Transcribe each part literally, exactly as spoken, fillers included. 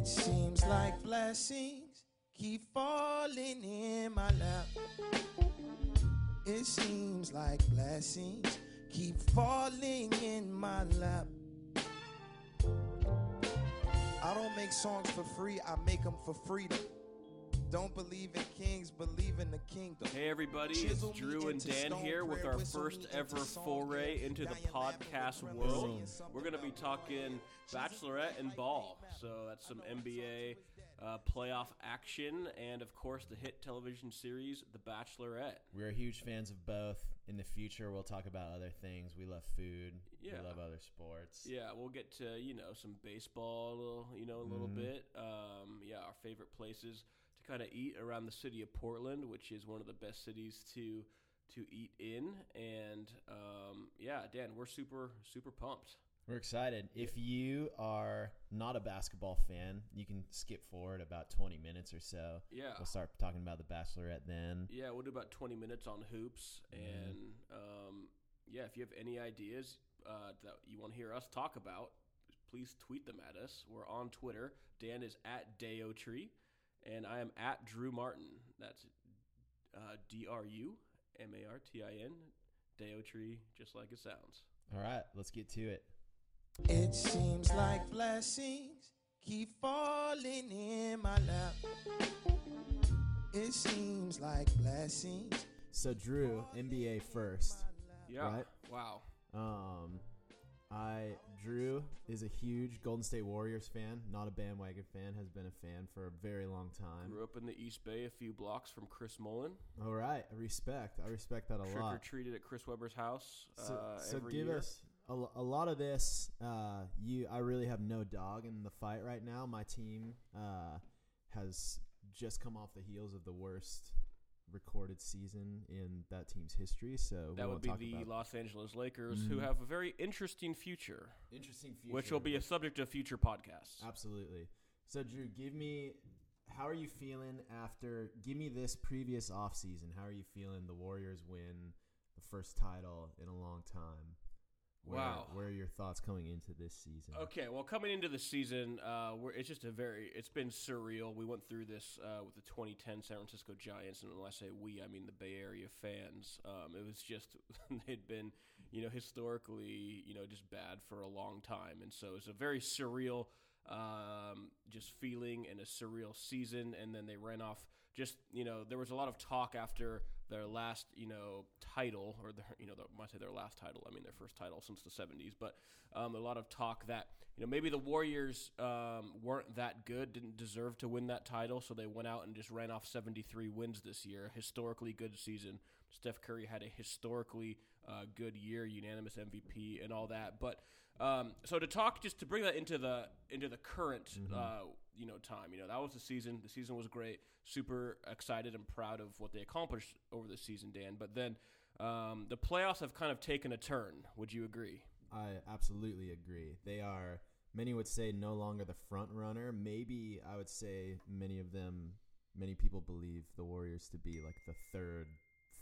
It seems like blessings keep falling in my lap. It seems like blessings keep falling in my lap. I don't make songs for free, I make them for freedom. Don't believe in kings, believe in the kingdom. Hey everybody, it's Drew and Dan here with our first ever foray into the podcast world. We're going to be talking Bachelorette and Ball. So that's some N B A uh, playoff action and, of course, the hit television series, The Bachelorette. We're huge fans of both. In the future, we'll talk about other things. We love food. Yeah. We love other sports. Yeah, we'll get to, you know, some baseball, you know, a little mm-hmm. bit. Um, yeah, our favorite places to kind of eat around the city of Portland, which is one of the best cities to to eat in. And, um, yeah, Dan, we're super, super pumped. We're excited. If you are not a basketball fan, you can skip forward about twenty minutes or so. Yeah. We'll start talking about The Bachelorette then. Yeah, we'll do about twenty minutes on hoops. Mm. And, um, yeah, if you have any ideas uh, that you want to hear us talk about, please tweet them at us. We're on Twitter. Dan is at Dayotree. And I am at Drew Martin. That's uh, D R U M A R T I N, Dayotree, just like it sounds. All right, let's get to it. It seems like blessings keep falling in my lap. It seems like blessings. So, Drew, N B A first. Yeah, right? Wow. Um, I Drew is a huge Golden State Warriors fan, not a bandwagon fan, has been a fan for a very long time. Grew up in the East Bay, a few blocks from Chris Mullen. All right, respect. I respect that a Trick lot. Trick-or-treated at Chris Webber's house so, uh, so every give year. Us a, a lot of this. Uh, you, I really have no dog in the fight right now. My team uh, has just come off the heels of the worst recorded season in that team's history, so that would be the Los Angeles Lakers, mm-hmm. who have a very interesting future, interesting future, which will be a subject of future podcasts. Absolutely. So, Drew, give me how are you feeling after? Give me this previous off season. How are you feeling? The Warriors win the first title in a long time. Where, wow. Where are your thoughts coming into this season? Okay, well, coming into the season, uh, we're, it's just a very – it's been surreal. We went through this uh, with the twenty ten San Francisco Giants, and when I say we, I mean the Bay Area fans. Um, it was just – they'd been, you know, historically, you know, just bad for a long time. And so it's a very surreal um, just feeling and a surreal season. And then they ran off just – you know, there was a lot of talk after – their last, you know, title, or their, you know, the, when I say their last title, I mean their first title since the seventies. But um, a lot of talk that, you know, maybe the Warriors um, weren't that good, didn't deserve to win that title, so they went out and just ran off seventy-three wins this year. Historically good season. Steph Curry had a historically uh, good year, unanimous M V P, and all that. But um, so to talk, just to bring that into the into the current. Mm-hmm. Uh, You know, time. You know, that was the season. The season was great. Super excited and proud of what they accomplished over the season, Dan. But then um, the playoffs have kind of taken a turn. Would you agree? I absolutely agree. They are, many would say, no longer the front runner. Maybe I would say many of them, many people believe the Warriors to be like the third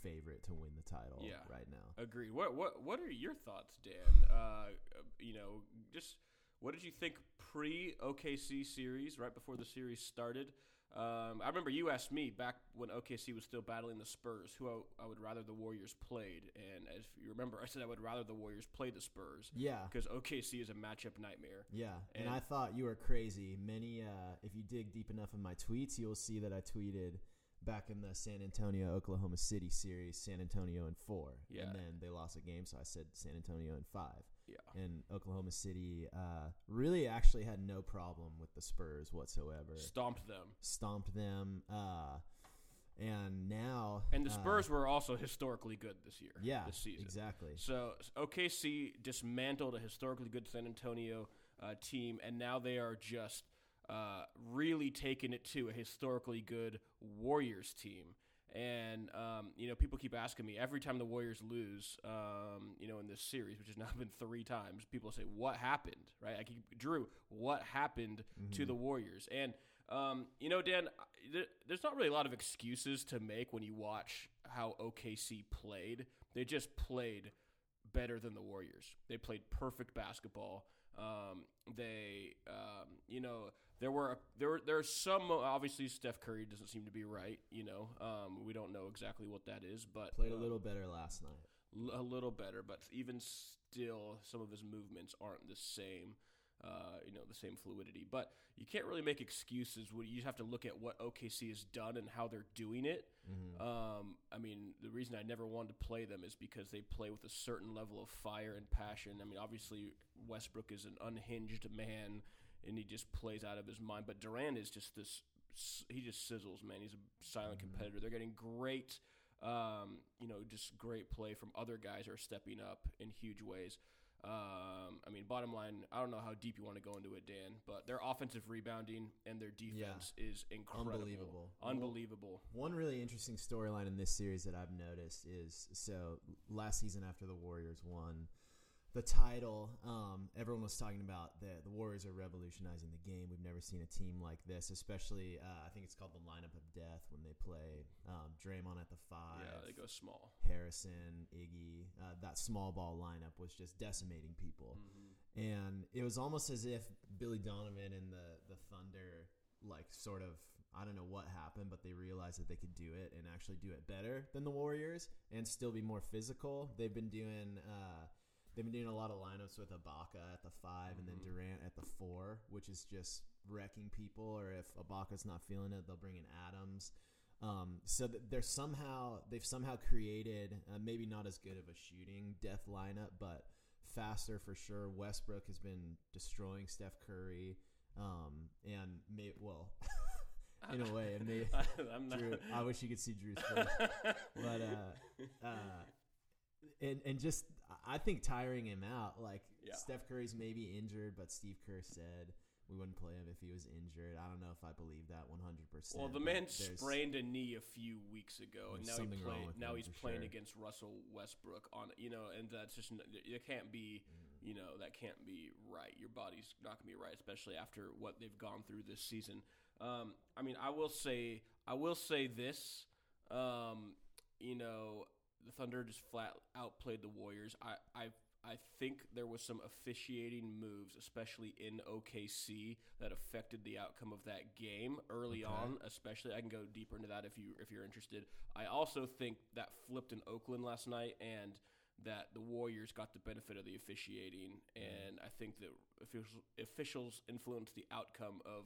favorite to win the title yeah, right now. Agreed. What what what are your thoughts, Dan? Uh, you know, just. What did you think pre-O K C series, right before the series started? Um, I remember you asked me back when O K C was still battling the Spurs, who I, I would rather the Warriors played. And if you remember, I said I would rather the Warriors play the Spurs. Yeah. Because O K C is a matchup nightmare. Yeah. And, and I thought you were crazy. Many, uh, if you dig deep enough in my tweets, you'll see that I tweeted back in the San Antonio, Oklahoma City series, San Antonio in four. Yeah. And then they lost a game, so I said San Antonio in five. Yeah. And Oklahoma City uh, really actually had no problem with the Spurs whatsoever. Stomped them. Stomped them. Uh, and now... And the Spurs uh, were also historically good this year. Yeah, this season. Exactly. So O K C dismantled a historically good San Antonio uh, team, and now they are just uh, really taking it to a historically good Warriors team. And, um, you know, people keep asking me every time the Warriors lose, um, you know, in this series, which has now been three times, people say, what happened, right? I keep, Drew, what happened mm-hmm. to the Warriors? And, um, you know, Dan, th- there's not really a lot of excuses to make when you watch how O K C played. They just played better than the Warriors. They played perfect basketball. Um, they, um, you know, There were a, there were, there are some, obviously Steph Curry doesn't seem to be right, you know. Um, we don't know exactly what that is, but played a um, little better last night. A little better, but even still, some of his movements aren't the same, uh, you know, the same fluidity. But you can't really make excuses. When you just have to look at what O K C has done and how they're doing it. Mm-hmm. Um, I mean, the reason I never wanted to play them is because they play with a certain level of fire and passion. I mean, obviously Westbrook is an unhinged man, and he just plays out of his mind. But Durant is just this – he just sizzles, man. He's a silent mm-hmm. competitor. They're getting great – Um, you know, just great play from other guys who are stepping up in huge ways. Um, I mean, bottom line, I don't know how deep you want to go into it, Dan, but their offensive rebounding and their defense yeah. is incredible. Unbelievable. Unbelievable. One really interesting storyline in this series that I've noticed is, so last season after the Warriors won the title, um, everyone was talking about that the Warriors are revolutionizing the game. We've never seen a team like this, especially uh, I think it's called the lineup of death when they play um, Draymond at the five. Yeah, they go small. Harrison, Iggy, uh, that small ball lineup was just decimating people. Mm-hmm. And it was almost as if Billy Donovan and the, the Thunder, like, sort of, I don't know what happened, but they realized that they could do it and actually do it better than the Warriors and still be more physical. They've been doing... Uh, They've been doing a lot of lineups with Ibaka at the five and then Durant at the four, which is just wrecking people. Or if Ibaka's not feeling it, they'll bring in Adams. Um, so they're somehow they've somehow created uh, maybe not as good of a shooting death lineup, but faster for sure. Westbrook has been destroying Steph Curry, um, and may, well. In a way, and may, I'm not. Drew, I wish you could see Drew's face, but. Uh, uh, And and just, I think tiring him out, like yeah. Steph Curry's maybe injured, but Steve Kerr said we wouldn't play him if he was injured. I don't know if I believe that one hundred percent. Well, the man sprained a knee a few weeks ago, and now he played, now he's playing sure. against Russell Westbrook on, you know, and that's just, it can't be, mm. you know, that can't be right. Your body's not going to be right, especially after what they've gone through this season. Um, I mean, I will say, I will say this, um, you know. The Thunder just flat outplayed the Warriors. I, I I think there was some officiating moves, especially in O K C, that affected the outcome of that game early okay. on. Especially, I can go deeper into that if you if you're interested. I also think that flipped in Oakland last night, and that the Warriors got the benefit of the officiating, and mm. I think that officials, officials influenced the outcome of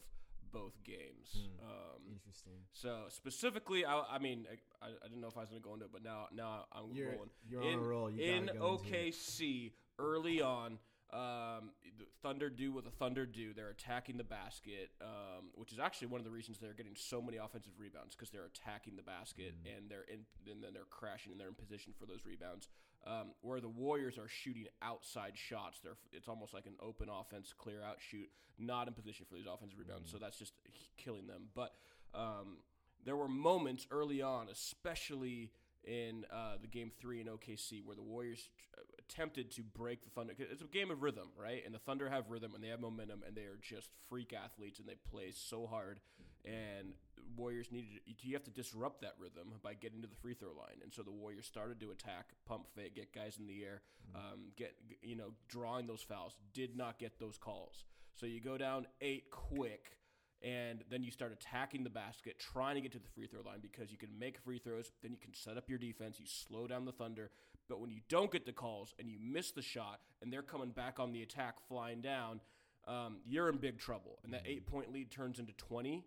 both games. Mm, um, interesting. So specifically, I, I mean, I, I didn't know if I was going to go into it, but now, now I'm you're, rolling. You're in, on a roll. You in O K C, early on, um, the Thunder do what the Thunder do. They're attacking the basket, um, which is actually one of the reasons they're getting so many offensive rebounds, because they're attacking the basket mm. and they're in, and then they're crashing and they're in position for those rebounds. Um, where the Warriors are shooting outside shots, they're it's almost like an open offense, clear out shoot, not in position for these offensive rebounds. Mm. So that's just killing them. But um, there were moments early on, especially in uh, the game three in O K C, where the Warriors t- attempted to break the Thunder. It's a game of rhythm, right? And the Thunder have rhythm, and they have momentum, and they are just freak athletes, and they play so hard. And Warriors needed to, you have to disrupt that rhythm by getting to the free throw line. And so the Warriors started to attack, pump fake, get guys in the air, mm-hmm. um, get you know drawing those fouls, did not get those calls. So you go down eight quick, and then you start attacking the basket, trying to get to the free throw line, because you can make free throws, then you can set up your defense, you slow down the Thunder. But when you don't get the calls and you miss the shot and they're coming back on the attack, flying down, um, you're in big trouble. And that eight-point lead turns into twenty,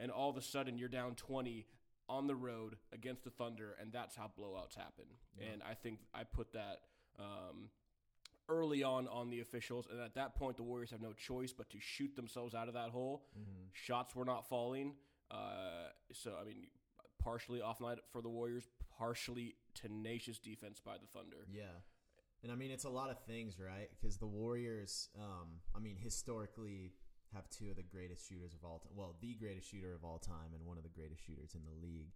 and all of a sudden you're down twenty on the road against the Thunder, and that's how blowouts happen. Yeah. And I think I put that um, – early on on the officials, and at that point the Warriors have no choice but to shoot themselves out of that hole. Mm-hmm. Shots were not falling. Uh, so, I mean, partially off night for the Warriors, partially tenacious defense by the Thunder. Yeah. And, I mean, it's a lot of things, right? Because the Warriors, um, I mean, historically have two of the greatest shooters of all time. Well, the greatest shooter of all time and one of the greatest shooters in the league.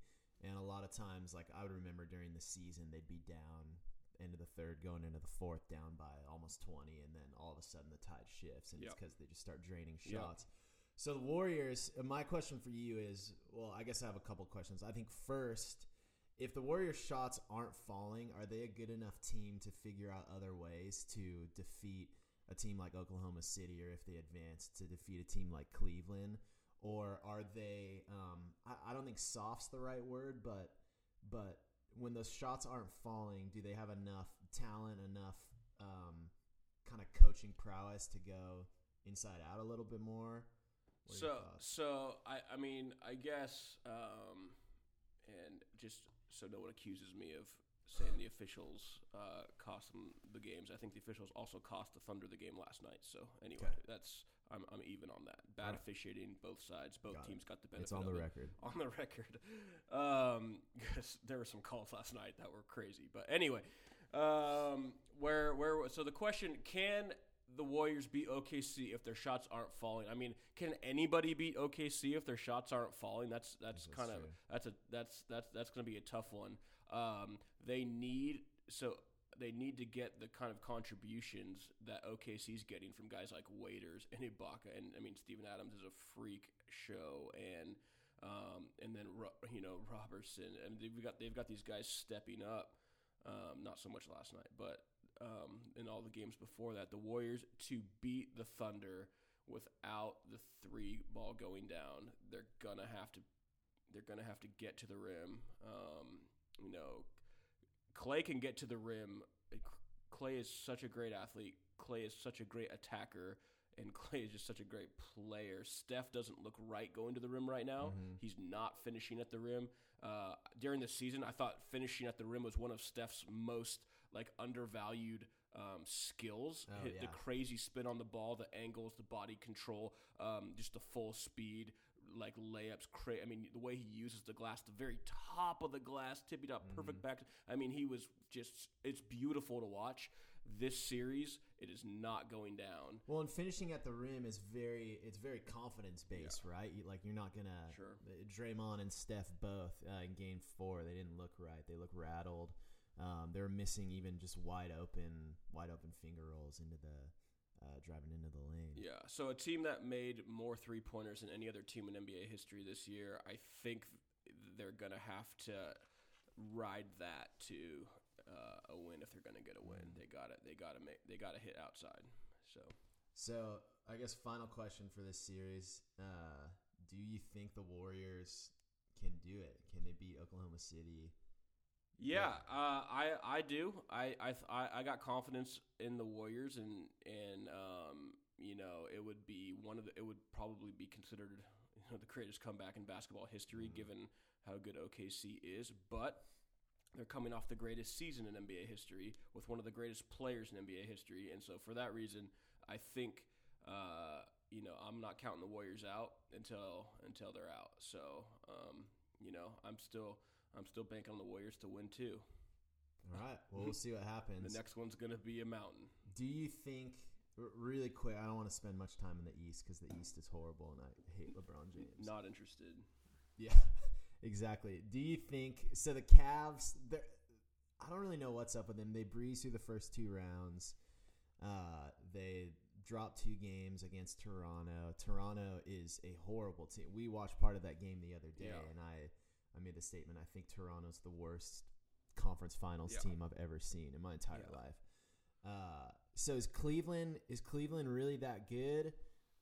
And a lot of times, like, I would remember during the season they'd be down – into the third, going into the fourth, down by almost twenty, and then all of a sudden the tide shifts, and yep. it's because they just start draining shots. Yep. So the Warriors, my question for you is, well, I guess I have a couple questions. I think first, if the Warriors' shots aren't falling, are they a good enough team to figure out other ways to defeat a team like Oklahoma City, or if they advance to defeat a team like Cleveland? Or are they um, – I, I don't think soft's the right word, but but when those shots aren't falling, do they have enough talent, enough um, kind of coaching prowess to go inside out a little bit more? So, so I, I mean, I guess um, – and just so no one accuses me of saying the officials uh, cost them the games. I think the officials also cost the Thunder the game last night. So, anyway, okay. that's – I'm I'm even on that. Bad right. officiating, both sides. Both got teams it. got the benefit. It's on the of it. record. On the record. Um, there were some calls last night that were crazy. But anyway, um, where where so the question, can the Warriors beat O K C if their shots aren't falling? I mean, can anybody beat O K C if their shots aren't falling? That's that's, that's kind of that's a that's that's that's going to be a tough one. Um, they need so. They need to get the kind of contributions that O K C's getting from guys like Waiters and Ibaka. And, I mean, Steven Adams is a freak show. And, um, and then, you know, Robertson. And they've got, they've got these guys stepping up, um, not so much last night, but um, in all the games before that. The Warriors, to beat the Thunder without the three ball going down, they're going to have to they're gonna have to get to the rim, um, you know, Klay can get to the rim. Klay is such a great athlete. Klay is such a great attacker. And Klay is just such a great player. Steph doesn't look right going to the rim right now. Mm-hmm. He's not finishing at the rim. Uh, during the season, I thought finishing at the rim was one of Steph's most like undervalued um, skills. Oh, Hit, yeah. The crazy spin on the ball, the angles, the body control, um, just the full speed, like layups. Cra- I mean, the way he uses the glass, the very top of the glass, tippy top, mm-hmm. perfect back. I mean, he was just, it's beautiful to watch. This series, it is not going down. Well, and finishing at the rim is very, it's very confidence-based, yeah. right? You, like, you're not going to... Sure. Draymond and Steph both uh, in game four, they didn't look right. They looked rattled. Um, they were missing even just wide open, wide open finger rolls into the... Uh, driving into the lane. Yeah, so a team that made more three-pointers than any other team in N B A history this year, I think they're going to have to ride that to... Uh, a win if they're going to get a win. They got it. They got to make. They got to hit outside. So, so I guess final question for this series: uh, do you think the Warriors can do it? Can they beat Oklahoma City? Yeah, yeah. Uh, I I do. I, I I got confidence in the Warriors, and and um, you know, it would be one of the, it would probably be considered, you know, the greatest comeback in basketball history, mm-hmm. given how good O K C is, but. They're coming off the greatest season in N B A history with one of the greatest players in N B A history. And so for that reason, I think, uh, you know, I'm not counting the Warriors out until until they're out. So, um, you know, I'm still I'm still banking on the Warriors to win too. All right. Well, we'll see what happens. The next one's going to be a mountain. Do you think, really quick, I don't want to spend much time in the East because the East is horrible and I hate LeBron James. Not interested. Yeah. Exactly. Do you think so? The Cavs, I don't really know what's up with them. They breeze through the first two rounds. Uh, they dropped two games against Toronto. Toronto is a horrible team. We watched part of that game the other day, yeah. and I, I made a statement. I think Toronto's the worst conference finals yeah. team I've ever seen in my entire yeah. life. Uh, so is Cleveland? Is Cleveland really that good?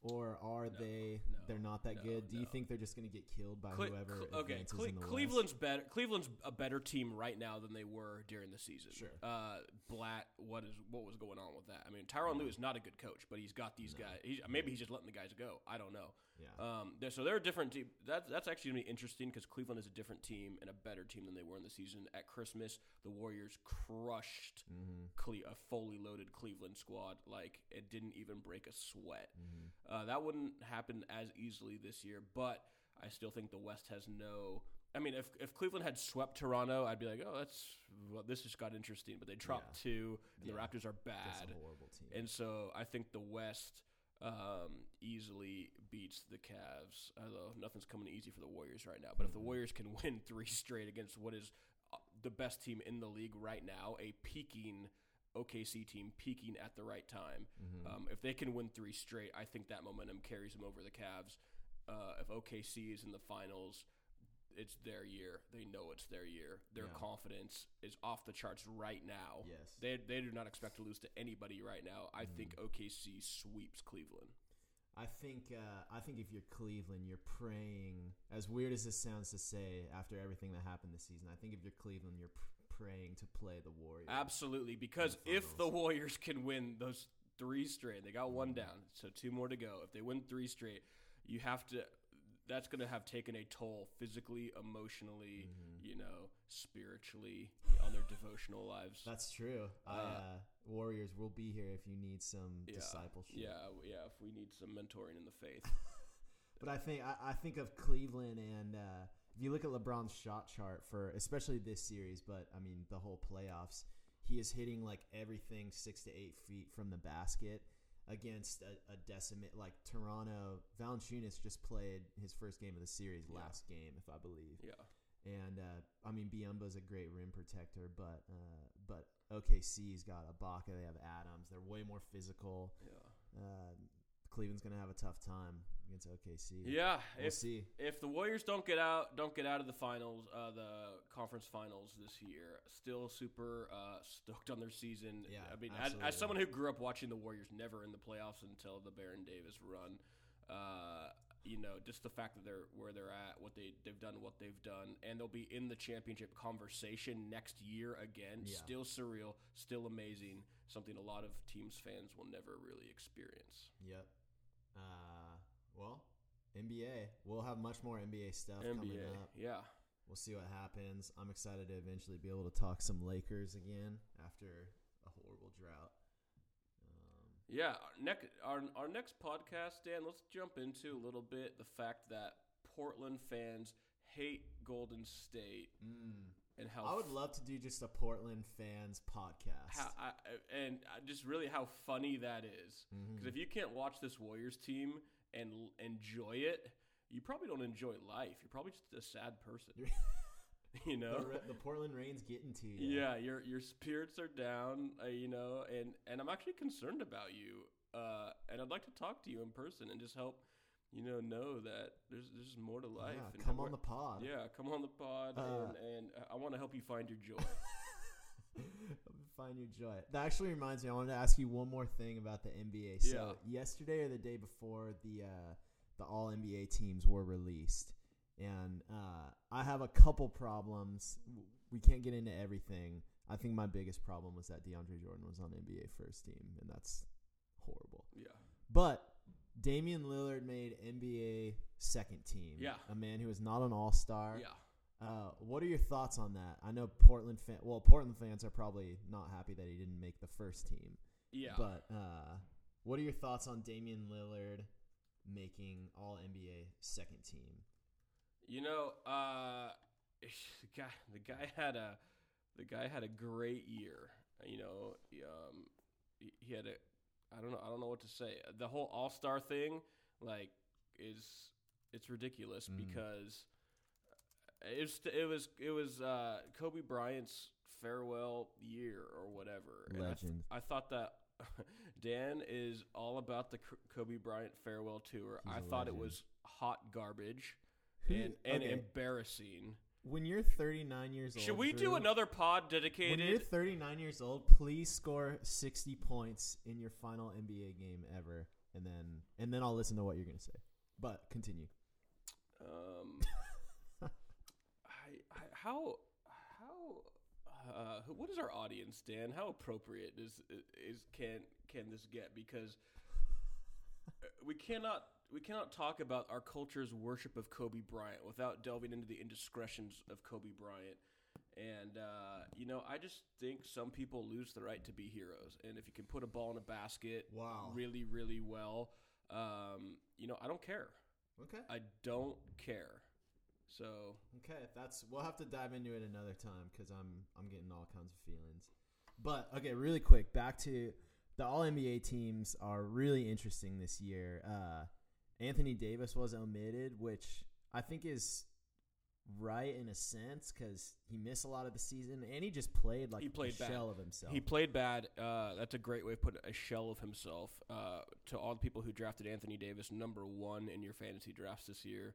Or are no, they? No, they're not that no, good. Do no. you think they're just going to get killed by Cle- whoever? Cle- okay, Cle- in the Cleveland's West? better. Cleveland's a better team right now than they were during the season. Sure. Uh, Blatt, what is what was going on with that? I mean, Tyronn Lue is not a good coach, but he's got these no. guys. He's, maybe he's just letting the guys go. I don't know. Yeah. Um. They're, so they're a different team. That's that's actually going to be interesting because Cleveland is a different team and a better team than they were in the season. At Christmas, the Warriors crushed mm-hmm. Cle- a fully loaded Cleveland squad. Like it didn't even break a sweat. Mm-hmm. Uh, that wouldn't happen as easily this year, but I still think the West has no... I mean, if if Cleveland had swept Toronto, I'd be like, oh, that's well, this just got interesting, but they dropped yeah. two, and yeah. the Raptors are bad. That's a horrible team. And so I think the West um, easily beats the Cavs, although nothing's coming easy for the Warriors right now. But mm-hmm. if the Warriors can win three straight against what is the best team in the league right now, a peaking O K C team peaking at the right time. Mm-hmm. Um, if they can win three straight, I think that momentum carries them over the Cavs. Uh, if O K C is in the finals, it's their year. They know it's their year. Their yeah. confidence is off the charts right now. Yes. They they do not expect to lose to anybody right now. I mm. think O K C sweeps Cleveland. I think uh, I think if you're Cleveland, you're praying, as weird as this sounds to say after everything that happened this season, I think if you're Cleveland, you're pr- praying to play the Warriors. Absolutely, because the if the Warriors can win those three straight, they got one down, so two more to go. If they win three straight, you have to – that's going to have taken a toll physically, emotionally, mm-hmm. you know, spiritually on their devotional lives. That's true. Uh, uh, Warriors, we'll be here if you need some yeah, discipleship. Yeah, yeah, if we need some mentoring in the faith. But I think I, I think of Cleveland and uh, if you look at LeBron's shot chart for especially this series, but, I mean, the whole playoffs, he is hitting, like, everything six to eight feet from the basket against a, a decimate like Toronto. Valanciunas just played his first game of the series, yeah. last game, if I believe. Yeah. And, uh, I mean, Biyombo's a great rim protector, but uh, but O K C's got Ibaka. They have Adams. They're way more physical. Yeah. Uh, Cleveland's going to have a tough time against O K C. Yeah. We'll if, see. If the Warriors don't get out don't get out of the finals, uh, the conference finals this year, still super uh, stoked on their season. Yeah, I mean, as, as someone who grew up watching the Warriors never in the playoffs until the Baron Davis run, uh, you know, just the fact that they're where they're at, what they, they've done, what they've done, and they'll be in the championship conversation next year again. Yeah. Still surreal, still amazing, something a lot of teams fans will never really experience. Yep. Uh, well, N B A. We'll have much more N B A stuff N B A, coming up. Yeah. We'll see what happens. I'm excited to eventually be able to talk some Lakers again after a horrible drought. Um, yeah. Our, nec- our, our next podcast, Dan, let's jump into a little bit the fact that Portland fans hate Golden State. Mm. And how I would love to do just a Portland fans podcast. How, I, and just really how funny that is. Because mm-hmm. if you can't watch this Warriors team and l- enjoy it, you probably don't enjoy life. You're probably just a sad person. You know, the, the Portland rain's getting to you. Yeah, your your spirits are down. Uh, you know, and and I'm actually concerned about you. Uh, and I'd like to talk to you in person and just help. You know, know that there's there's more to life. Yeah, and come on the pod. Yeah, come on the pod, uh, and, and I want to help you find your joy. Find your joy. That actually reminds me, I wanted to ask you one more thing about the N B A. So yeah. yesterday or the day before, the uh, the All N B A teams were released, and uh, I have a couple problems. We can't get into everything. I think my biggest problem was that DeAndre Jordan was on N B A first team, and that's horrible. Yeah, but. Damian Lillard made N B A second team. Yeah. A man who is not an all-star. Yeah. Uh, what are your thoughts on that? I know Portland fan, well, Portland fans are probably not happy that he didn't make the first team. Yeah. But uh, what are your thoughts on Damian Lillard making all N B A second team? You know, uh, the guy the guy had a the guy had a great year. You know, he, um, he had a I don't know. I don't know what to say. The whole all-star thing, like, is it's ridiculous mm. because it's it was it was uh, Kobe Bryant's farewell year or whatever. Legend. And I, th- I thought that Dan is all about the Kobe Bryant farewell tour. He's I thought legend. It was hot garbage Who, and, and okay. embarrassing. When you're thirty-nine years old, should we Drew, do another pod dedicated? When you're thirty-nine years old, please score sixty points in your final N B A game ever, and then and then I'll listen to what you're gonna say. But continue. Um, I, I how how uh, what is our audience, Dan? How appropriate is is can can this get? Because we cannot. We cannot talk about our culture's worship of Kobe Bryant without delving into the indiscretions of Kobe Bryant. And, uh, you know, I just think some people lose the right to be heroes. And if you can put a ball in a basket wow. really, really well, um, you know, I don't care. Okay. I don't care. So. Okay. That's, we'll have to dive into it another time because I'm, I'm getting all kinds of feelings. But, okay, really quick, back to the All-N B A teams are really interesting this year. Uh, Anthony Davis was omitted, which I think is right in a sense because he missed a lot of the season, and he just played like he played a bad. shell of himself. He played bad. Uh, that's a great way of putting it, a shell of himself. Uh, to all the people who drafted Anthony Davis, number one in your fantasy drafts this year,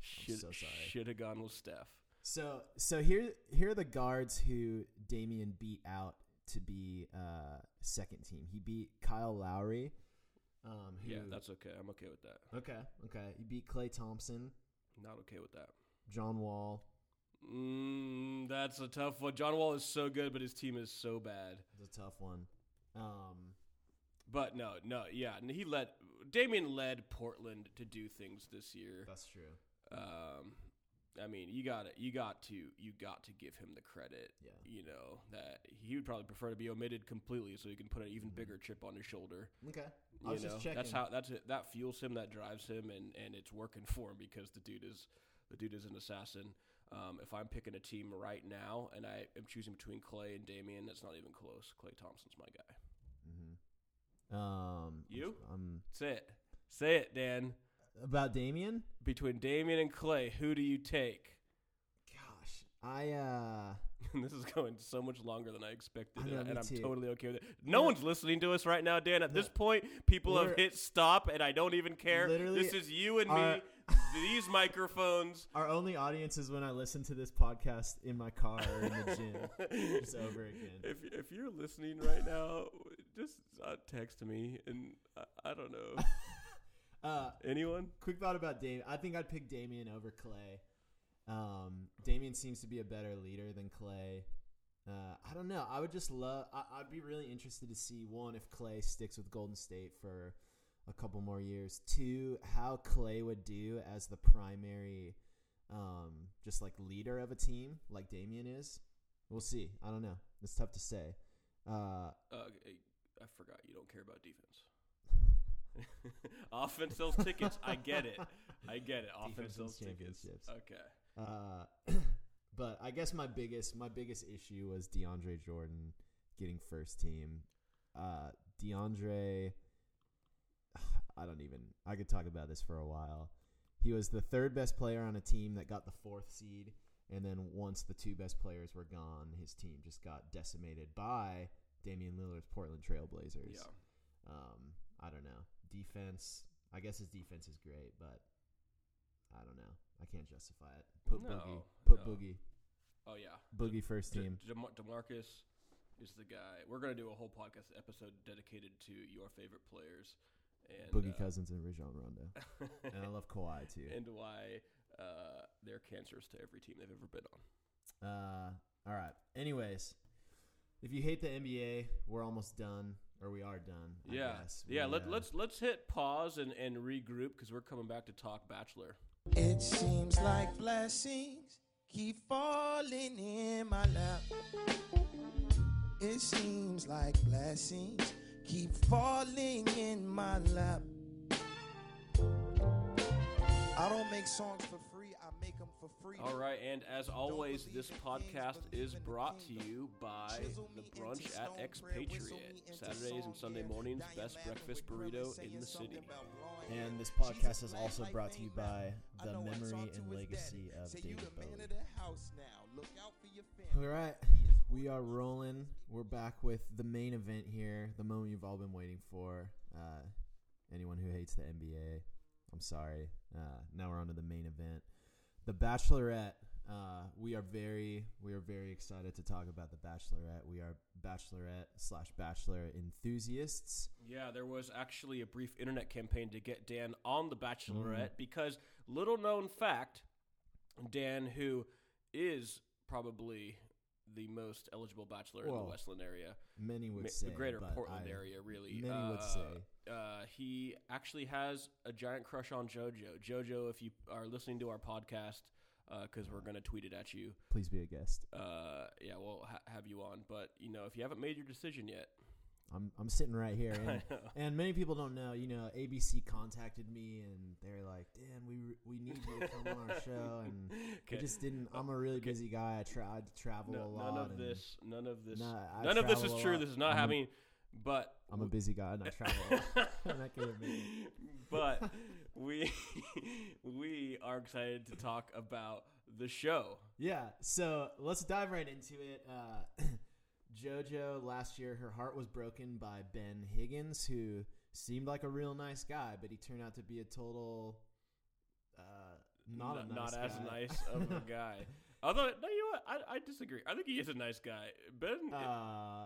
Should, so sorry. Should have gone with Steph. So so here here are the guards who Damian beat out to be uh, second team. He beat Kyle Lowry. Um, who, yeah, that's okay. I'm okay with that. Okay, okay. He beat Klay Thompson. Not okay with that. John Wall. Mm, that's a tough one. John Wall is so good, but his team is so bad. It's a tough one. Um, but no, no, yeah. He led Damian led Portland to do things this year. That's true. Um, I mean, you got you got to you got to give him the credit. Yeah. You know that he would probably prefer to be omitted completely, so he can put an even mm-hmm. bigger chip on his shoulder. Okay, I was you know? just checking. That's how that's it. That fuels him, that drives him, and, and it's working for him because the dude is the dude is an assassin. Um, if I'm picking a team right now and I am choosing between Klay and Damian, that's not even close. Klay Thompson's my guy. Mm-hmm. Um, you? I'm... Say it. Say it, Dan. About Damian? Between Damian and Klay, who do you take? Gosh, I... uh This is going so much longer than I expected, I know, and I'm too. totally okay with it. No yeah. one's listening to us right now, Dan. At no. this point, people Literally, have hit stop, and I don't even care. This is you and our, me, these microphones. Our only audience is when I listen to this podcast in my car or in the gym. It's over again. If if you're listening right now, just uh, text me, and I, I don't know. Uh, Anyone? Quick thought about Damian. I think I'd pick Damian over Klay. Um, Damian seems to be a better leader than Klay. Uh, I don't know. I would just love, I, I'd be really interested to see, one, if Klay sticks with Golden State for a couple more years. Two, how Klay would do as the primary, um, just like leader of a team like Damian is. We'll see. I don't know. It's tough to say. Uh, uh I forgot you don't care about defense. Offense sells tickets. I get it. I get it. Offense sells tickets. Okay. Uh, but I guess my biggest my biggest issue was DeAndre Jordan getting first team. Uh, DeAndre, I don't even. I could talk about this for a while. He was the third best player on a team that got the fourth seed, and then once the two best players were gone, his team just got decimated by Damian Lillard's Portland Trail Blazers. Yeah. Um, I don't know. Defense. I guess his defense is great, but I don't know. I can't justify it. Put no, Boogie. Put no. Boogie. Oh, yeah. Boogie De- first team. De- De- DeMarcus is the guy. We're going to do a whole podcast episode dedicated to your favorite players. And Boogie uh, Cousins and Rajon Rondo. And I love Kawhi, too. And why uh, they're cancerous to every team they've ever been on. Uh, all right. Anyways, if you hate the N B A, we're almost done. Or we are done. I yeah, guess. yeah. We, let, uh, let's let's hit pause and, and regroup because we're coming back to talk Bachelor. It seems like blessings keep falling in my lap. It seems like blessings keep falling in my lap. I don't make songs for free. I make them for free. All right, and as always, this podcast is brought to you by The Brunch at Expatriate. Saturdays and Sunday mornings, best breakfast burrito in the city. And this podcast is also brought to you by the memory and legacy of David Bowie. All right, we are rolling. We're back with the main event here, the moment you've all been waiting for. Uh, anyone who hates the N B A. I'm sorry. Uh, now we're on to the main event. The Bachelorette. Uh, we are very we are very excited to talk about The Bachelorette. We are Bachelorette slash Bachelor enthusiasts. Yeah, there was actually a brief internet campaign to get Dan on The Bachelorette mm. because little known fact, Dan, who is probably the most eligible bachelor well, in the Westland area. Many would ma- say. The greater Portland I, area, really. Many uh, would say. Uh, he actually has a giant crush on JoJo. JoJo, if you are listening to our podcast, because uh, we're going to tweet it at you. Please be a guest. Uh, yeah, we'll ha- have you on. But, you know, if you haven't made your decision yet. I'm I'm sitting right here. And, and many people don't know, you know, A B C contacted me and they're like, Dan, we we need you to come on our show. And okay. I just didn't. I'm a really okay. busy guy. I tried to travel no, a lot. None of this. None of this. Nah, none of this is true. Lot. This is not I'm, happening. But I'm a busy guy and I travel. And I can admit. But we we are excited to talk about the show. Yeah. So let's dive right into it. Uh, JoJo last year, her heart was broken by Ben Higgins, who seemed like a real nice guy, but he turned out to be a total uh, not not, a nice not as nice of a guy. Although, no, you know what? I, I disagree. I think he is a nice guy. Ben, uh,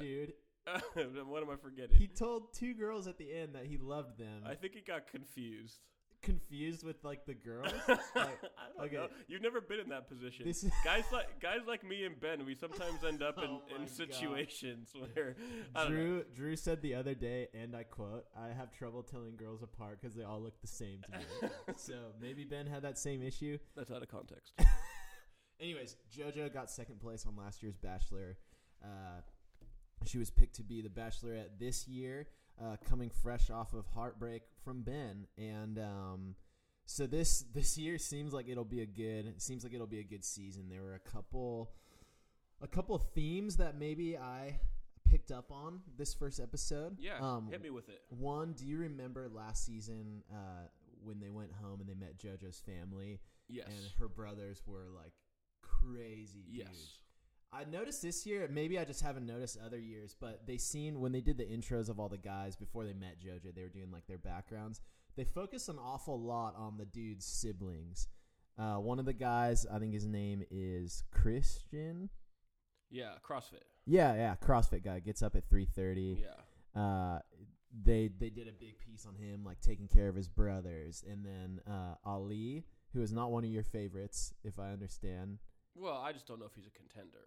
it, dude, uh, what am I forgetting? He told two girls at the end that he loved them. I think he got confused. Confused with like the girls? Like, I don't okay. know. You've never been in that position. This is... guys like guys like me and Ben, we sometimes end up in, oh in situations God. where I Drew don't know. Drew said the other day, and I quote, "I have trouble telling girls apart because they all look the same to me." So maybe Ben had that same issue. That's out of context. Anyways, JoJo got second place on last year's Bachelor. Uh, she was picked to be the Bachelorette this year. Uh, coming fresh off of heartbreak from Ben, and um, so this this year seems like it'll be a good it seems like it'll be a good season. There were a couple a couple themes that maybe I picked up on this first episode. Yeah, um, hit me with it. One, do you remember last season uh, when they went home and they met JoJo's family? Yes, and her brothers were like crazy yes. dudes. I noticed this year, maybe I just haven't noticed other years, but they seen when they did the intros of all the guys before they met JoJo, they were doing like their backgrounds. They focused an awful lot on the dude's siblings. Uh, one of the guys, I think his name is Christian. Yeah, CrossFit. Yeah, yeah, CrossFit guy gets up at three thirty. Yeah. Uh, they they did a big piece on him, like taking care of his brothers, and then uh, Ali, who is not one of your favorites, if I understand. Well, I just don't know if he's a contender.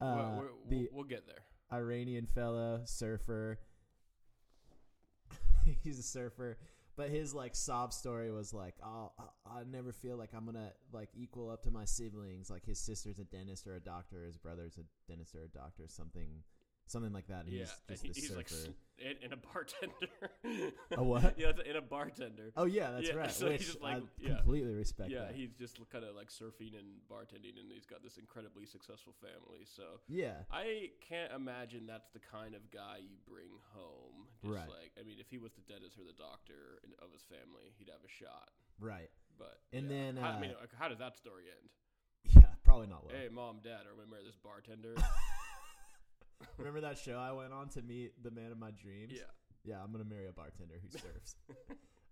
Uh, we're, we're, the we'll get there. Iranian fellow surfer. He's a surfer, but his like sob story was like, "Oh, I, I never feel like I'm gonna like equal up to my siblings." Like his sister's a dentist or a doctor, his brother's a dentist or a doctor, something, something like that. And yeah, he's just and he's surfer. like in, in a bartender. A what? Yeah, in a bartender. Oh yeah, that's yeah, right. So Which he's just like, I yeah. completely respect. Yeah, that. He's just kind of like surfing and bartending, and he's got this incredibly successful family. So yeah, I can't imagine that's the kind of guy you bring home. Just right. Like, I mean, if he was the dentist or the doctor of his family, he'd have a shot. Right. But and yeah. then how, uh, I mean, how did that story end? Yeah, probably not well. Hey, mom, dad, are we married this bartender? Remember that show I went on to meet the man of my dreams? Yeah. Yeah, I'm going to marry a bartender who serves.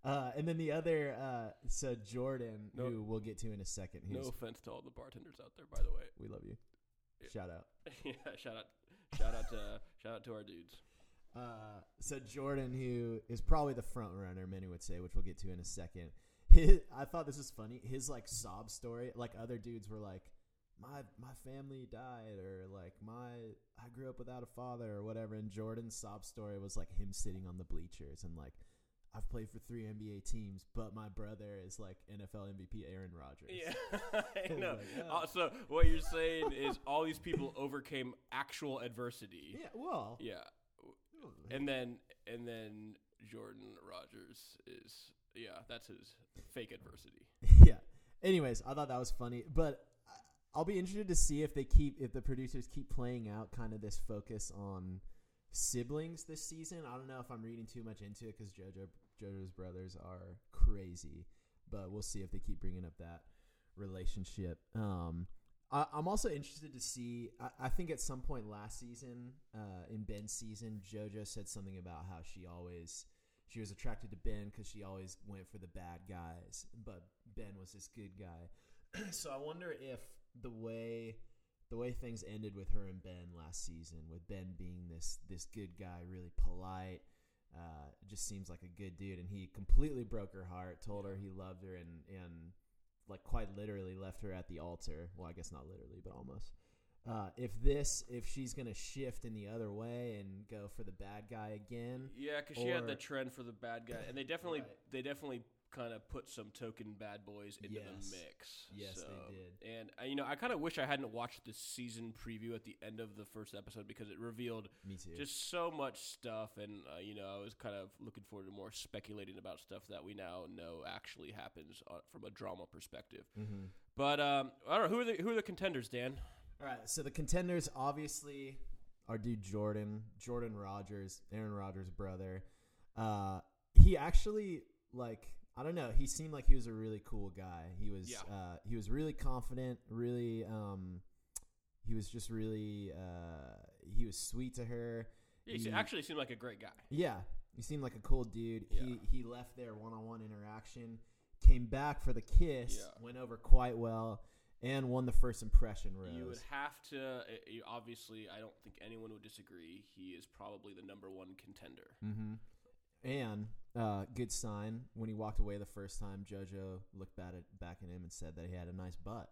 uh, and then the other, uh, so Jordan, no, who we'll get to in a second. Who's, no offense to all the bartenders out there, by the way. We love you. Yeah. Shout out. Yeah, shout out. Shout out to shout out to our dudes. Uh, so Jordan, who is probably the front runner, many would say, which we'll get to in a second. His, I thought this was funny. His, like, sob story, like other dudes were like, My my family died, or like my I grew up without a father, or whatever. And Jordan's sob story was like him sitting on the bleachers and like, I've played for three N B A teams, but my brother is like N F L M V P Aaron Rodgers. Yeah, I know. Like, oh. uh, so what you're saying is all these people overcame actual adversity. Yeah. Well. Yeah. And then and then Jordan Rodgers is yeah that's his fake adversity. Yeah. Anyways, I thought that was funny, but. I'll be interested to see if they keep if the producers keep playing out kind of this focus on siblings this season. I don't know if I'm reading too much into it because JoJo JoJo's brothers are crazy, but we'll see if they keep bringing up that relationship. Um, I, I'm also interested to see. I, I think at some point last season, uh, in Ben's season, JoJo said something about how she always she was attracted to Ben because she always went for the bad guys, but Ben was this good guy. So I wonder if the way the way things ended with her and Ben last season, with Ben being this this good guy, really polite, uh, just seems like a good dude, and he completely broke her heart, told her he loved her, and and like quite literally left her at the altar. Well, I guess not literally, but almost. Uh, if this, if she's going to shift in the other way and go for the bad guy again, yeah, because she had the trend for the bad guy, and they definitely right. they definitely. kind of put some token bad boys into yes. the mix. Yes, so, they did. And, I, you know, I kind of wish I hadn't watched the season preview at the end of the first episode because it revealed Me too. just so much stuff. And, uh, you know, I was kind of looking forward to more speculating about stuff that we now know actually happens uh, from a drama perspective. Mm-hmm. But, um, I don't know, who are, the, who are the contenders, Dan? All right, so the contenders, obviously, our dude Jordan, Jordan Rodgers, Aaron Rodgers' brother. Uh, he actually, like... I don't know. He seemed like he was a really cool guy. He was yeah. uh, he was really confident, really um, he was just really uh, he was sweet to her. Yeah, he, he actually seemed like a great guy. Yeah. He seemed like a cool dude. Yeah. He he left their one-on-one interaction came back for the kiss, yeah. went over quite well, and won the first impression rose. You would have to, obviously, I don't think anyone would disagree. He is probably the number one contender. Mm-hmm. And uh, good sign, when he walked away the first time, JoJo looked back at, back at him and said that he had a nice butt.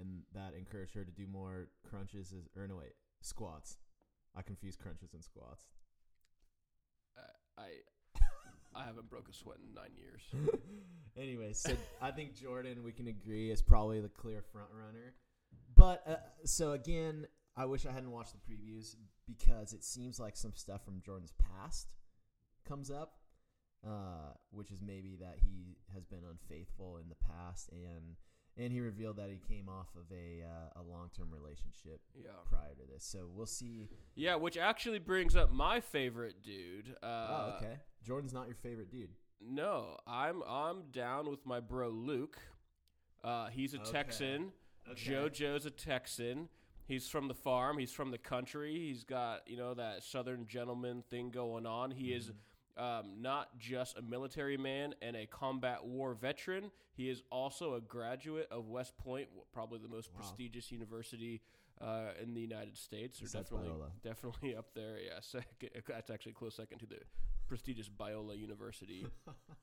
And that encouraged her to do more crunches, as, or no, wait, squats. I confuse crunches and squats. Uh, I... I haven't broke a sweat in nine years. Anyway, so I think Jordan, we can agree, is probably the clear front runner. But uh, so again, I wish I hadn't watched the previews because it seems like some stuff from Jordan's past comes up, uh, which is maybe that he has been unfaithful in the past, and and he revealed that he came off of a uh, a long-term relationship yeah. prior to this. So we'll see. Yeah, which actually brings up my favorite dude. Uh, oh, okay. Jordan's not your favorite dude. No, I'm I'm down with my bro Luke. Uh, he's a okay. Texan. Okay. JoJo's a Texan. He's from the farm. He's from the country. He's got, you know, that Southern gentleman thing going on. He mm-hmm. is um, not just a military man and a combat war veteran. He is also a graduate of West Point, probably the most wow. prestigious university Uh, in the United States, or definitely, Biola. definitely up there. Yeah, second, that's actually a close second to the prestigious Biola University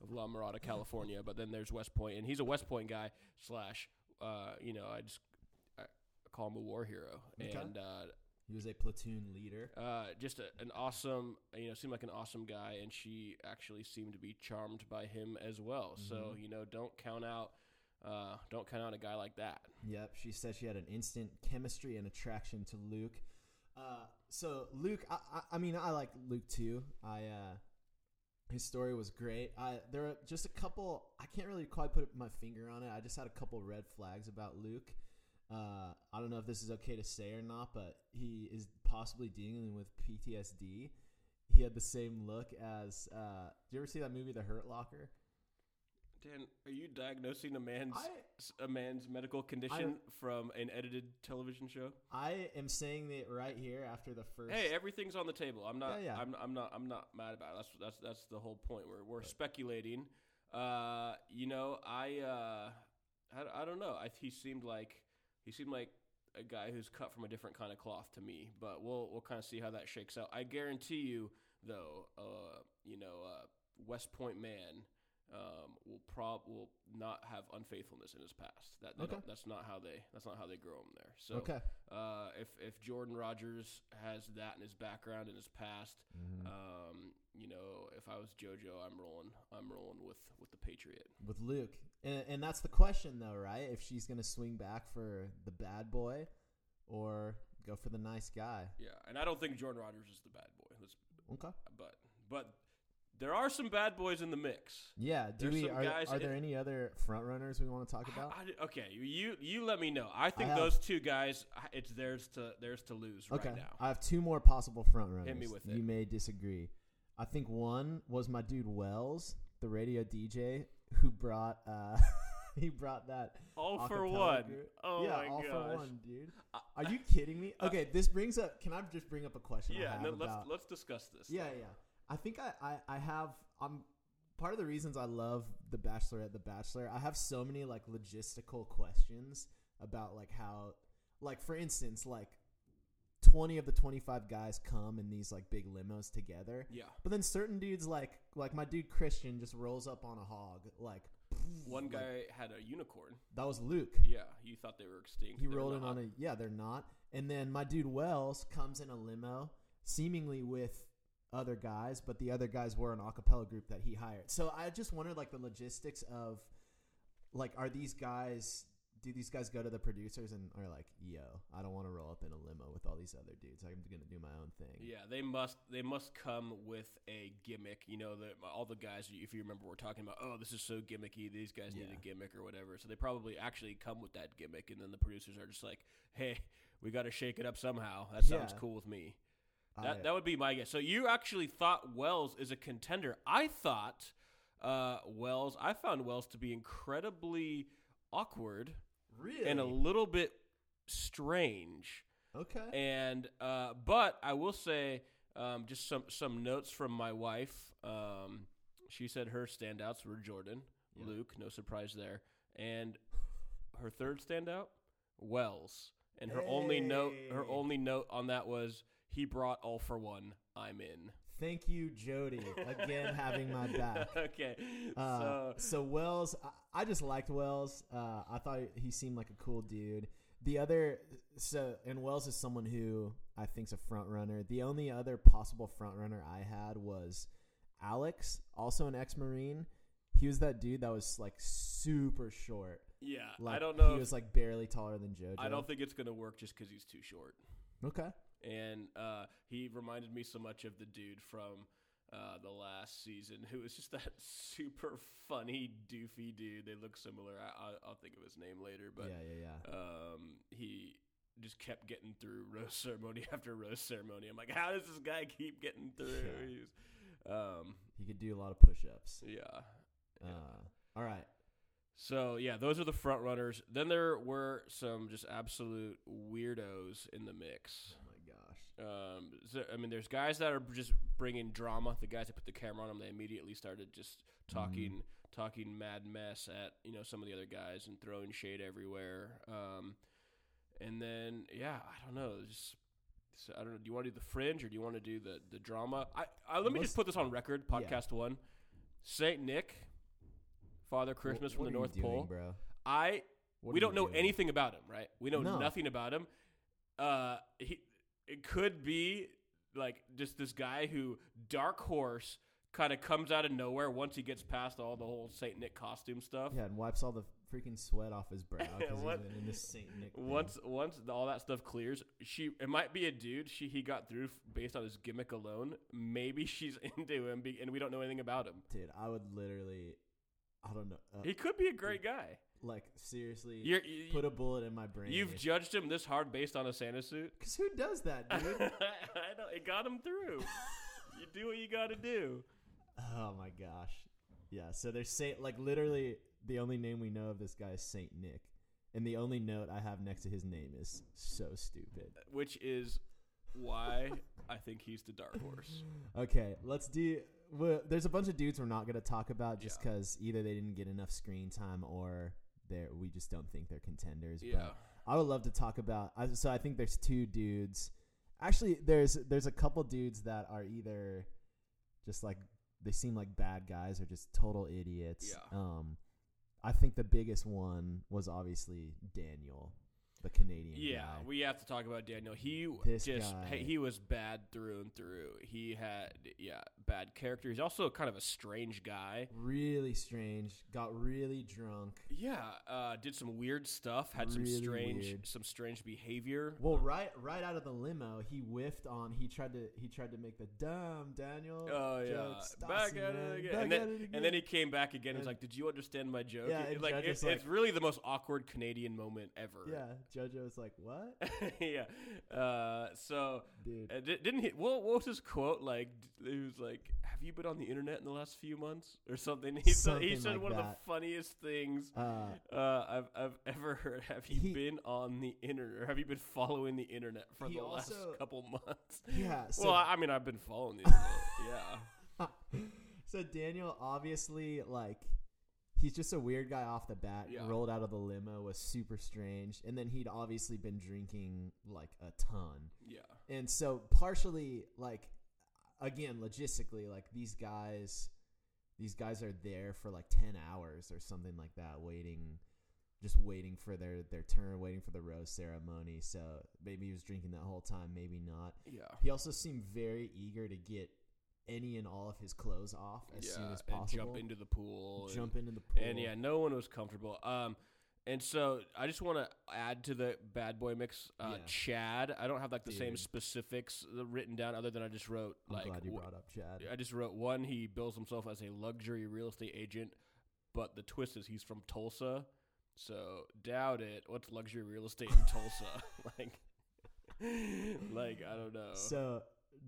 of La Mirada, California. But then there's West Point, and he's a West Point guy slash, uh, you know, I just I call him a war hero. Okay. And uh, he was a platoon leader. Uh, just a, an awesome, you know, seemed like an awesome guy, and she actually seemed to be charmed by him as well. Mm-hmm. So, you know, don't count out. Uh, don't count on a guy like that. Yep, she said she had an instant chemistry and attraction to Luke. Uh, so Luke, I, I, I mean, I like Luke too. I uh, his story was great. I, there were just a couple. I can't really quite put my finger on it. I just had a couple red flags about Luke. Uh, I don't know if this is okay to say or not, but he is possibly dealing with P T S D. He had the same look as. Uh, did you ever see that movie, The Hurt Locker? Dan, are you diagnosing a man's I, a man's medical condition I, from an edited television show? I am saying that right here after the first. Hey, everything's on the table. I'm not. Yeah, yeah. I'm, I'm not. I'm not mad about it. That's that's that's the whole point. We're we're right. speculating. Uh, you know, I uh, I, I don't know. I, he seemed like he seemed like a guy who's cut from a different kind of cloth to me. But we'll we'll kind of see how that shakes out. I guarantee you, though. Uh, you know, uh, West Point man. Um, will prob will not have unfaithfulness in his past. That okay. that's not how they that's not how they grow him there. So okay. uh, if if Jordan Rodgers has that in his background in his past, mm-hmm. um, you know, if I was JoJo, I'm rolling I'm rolling with, with the Patriot with Luke, and and that's the question though, right? If she's gonna swing back for the bad boy, or go for the nice guy. Yeah, and I don't think Jordan Rodgers is the bad boy. That's, okay, but but. There are some bad boys in the mix. Yeah, do There's we? Are, guys are there in, any other front runners we want to talk about? I, I, okay, you you let me know. I think I have, those two guys, it's theirs to theirs to lose okay, right now. I have two more possible front runners. Hit me with it. You may disagree. I think one was my dude Wells, the radio D J, who brought uh, he brought that all for one. Group. Oh yeah, my all gosh. for one, dude. Are you kidding me? Okay, uh, this brings up. Can I just bring up a question? Yeah, I have no, let's about, let's discuss this. Yeah, though. yeah. I think I, I, I have I'm part of the reasons I love The Bachelorette, The Bachelor. I have so many like logistical questions about like how, like for instance, like twenty of the twenty-five guys come in these like big limos together. Yeah. But then certain dudes like like my dude Christian just rolls up on a hog. Like one guy like, had a unicorn. That was Luke. Yeah, you thought they were extinct. He they're rolled in on a yeah, they're not. And then my dude Wells comes in a limo, seemingly with other guys, but the other guys were an a cappella group that he hired. So I just wondered like the logistics of like, are these guys, do these guys go to the producers and are like, yo, I don't want to roll up in a limo with all these other dudes. I'm going to do my own thing. Yeah. They must, they must come with a gimmick. You know, the, all the guys, if you remember, we're talking about, oh, this is so gimmicky. These guys yeah. need a gimmick or whatever. So they probably actually come with that gimmick. And then the producers are just like, hey, we got to shake it up somehow. That sounds yeah. cool with me. That, that would be my guess. So you actually thought Wells is a contender. I thought uh, Wells, I found Wells to be incredibly awkward really? and a little bit strange. Okay. And uh, but I will say um, just some, some notes from my wife. Um, she said her standouts were Jordan, yeah. Luke, no surprise there. And her third standout, Wells. And her hey. only note, her only note on that was, he brought all for one. I'm in. Thank you, Jody, again having my back. Okay. Uh, so. so Wells, I, I just liked Wells. Uh, I thought he seemed like a cool dude. The other, so and Wells is someone who I think's a front runner. The only other possible front runner I had was Alex, also an ex-Marine. He was that dude that was like super short. Yeah, like, I don't know. He was like barely taller than JoJo. I don't think it's going to work just because he's too short. Okay. And uh, he reminded me so much of the dude from uh, the last season who was just that super funny, doofy dude. They look similar. I, I, I'll think of his name later. But yeah, yeah, yeah. Um, he just kept getting through rose ceremony after rose ceremony. I'm like, how does this guy keep getting through? Yeah. Um, he could do a lot of push-ups. Yeah. yeah. Uh, all right. So, yeah, those are the front runners. Then there were some just absolute weirdos in the mix. Oh, my gosh. Um, so, I mean, there's guys that are just bringing drama. The guys that put the camera on them, they immediately started just talking mm-hmm. talking mad mess at, you know, some of the other guys and throwing shade everywhere. Um, and then, yeah, I don't know. Just, so I don't know. Do you want to do the fringe or do you want to do the, the drama? I, I Let me Let's, just put this on record, podcast yeah. one. Saint Nick. Father Christmas what, what from the North doing, Pole. Bro? I what we don't know doing? anything about him, right? We know no. nothing about him. Uh, he it could be like just this guy who dark horse kind of comes out of nowhere once he gets past all the whole Saint Nick costume stuff. Yeah, and wipes all the freaking sweat off his brow because he's in this Saint Nick thing. Once once all that stuff clears, she it might be a dude she he got through based on his gimmick alone. Maybe she's into him, and we don't know anything about him. Dude, I would literally. I don't know. Uh, he could be a great dude, guy. Like, seriously, You're, you, put a bullet in my brain. You've judged him this hard based on a Santa suit? Because who does that, dude? I know. It got him through. You do what you got to do. Oh, my gosh. Yeah, so there's Saint, like, literally the only name we know of this guy is Saint Nick. And the only note I have next to his name is so stupid. Which is why I think he's the dark horse. Okay, let's do... Well, there's a bunch of dudes we're not going to talk about just because yeah. either they didn't get enough screen time or they're we just don't think they're contenders. Yeah. But I would love to talk about – so I think there's two dudes. Actually, there's there's a couple dudes that are either just like – they seem like bad guys or just total idiots. Yeah. Um, I think the biggest one was obviously Daniel, the Canadian yeah, guy. We have to talk about Daniel. He this just guy. he was bad through and through. He had yeah, bad character. He's also kind of a strange guy. Really strange. Got really drunk. Yeah, uh, did some weird stuff, had really some strange weird. some strange behavior. Well, right right out of the limo, he whiffed on he tried to he tried to make the dumb Daniel oh, joke. Yeah. Back at it again. And then, again. And then he came back again and was like, "Did you understand my joke?" Yeah, it, like, it, it's like, really the most awkward Canadian moment ever. Yeah. JoJo was like, "What?" yeah. Uh, so, Dude. Uh, didn't he? What, what was his quote? Like, he was like, "Have you been on the internet in the last few months?" or something. He, something said, he said like one that. of the funniest things uh, uh, I've I've ever heard. Have you he, been on the internet? Or have you been following the internet for the also, last couple months? Yeah. So, well, I mean, I've been following the internet. yeah. So Daniel, obviously, like. He's just a weird guy off the bat, yeah. rolled out of the limo, was super strange. And then he'd obviously been drinking, like, a ton. Yeah. And so partially, like, again, logistically, like, these guys these guys are there for, like, ten hours or something like that, waiting, just waiting for their, their turn, waiting for the rose ceremony. So maybe he was drinking that whole time, maybe not. Yeah. He also seemed very eager to get any and all of his clothes off as yeah, soon as possible. And jump into the pool. Jump and, into the pool. And, yeah, no one was comfortable. Um, And so I just want to add to the bad boy mix, uh, yeah. Chad. I don't have, like, the Dude. same specifics written down other than I just wrote. I'm like, glad you brought up Chad. I just wrote, one, he bills himself as a luxury real estate agent, but the twist is he's from Tulsa. So doubt it. What's luxury real estate in Tulsa? Like, like, I don't know. So,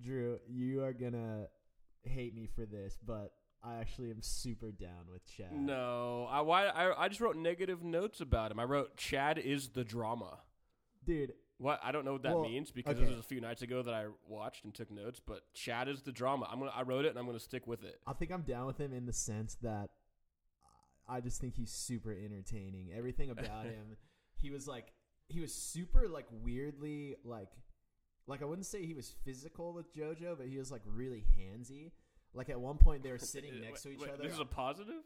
Drew, you are going to... hate me for this, but I actually am super down with Chad. No, I why I, I just wrote negative notes about him. I wrote, Chad is the drama. Dude. What? I don't know what that well, means because okay. this was a few nights ago that I watched and took notes, but Chad is the drama. I'm gonna, I wrote it and I'm going to stick with it. I think I'm down with him in the sense that I just think he's super entertaining. Everything about him, he was like, he was super like weirdly like, like I wouldn't say he was physical with JoJo, but he was like really handsy. Like at one point they were sitting next wait, to each wait, other. This is a positive?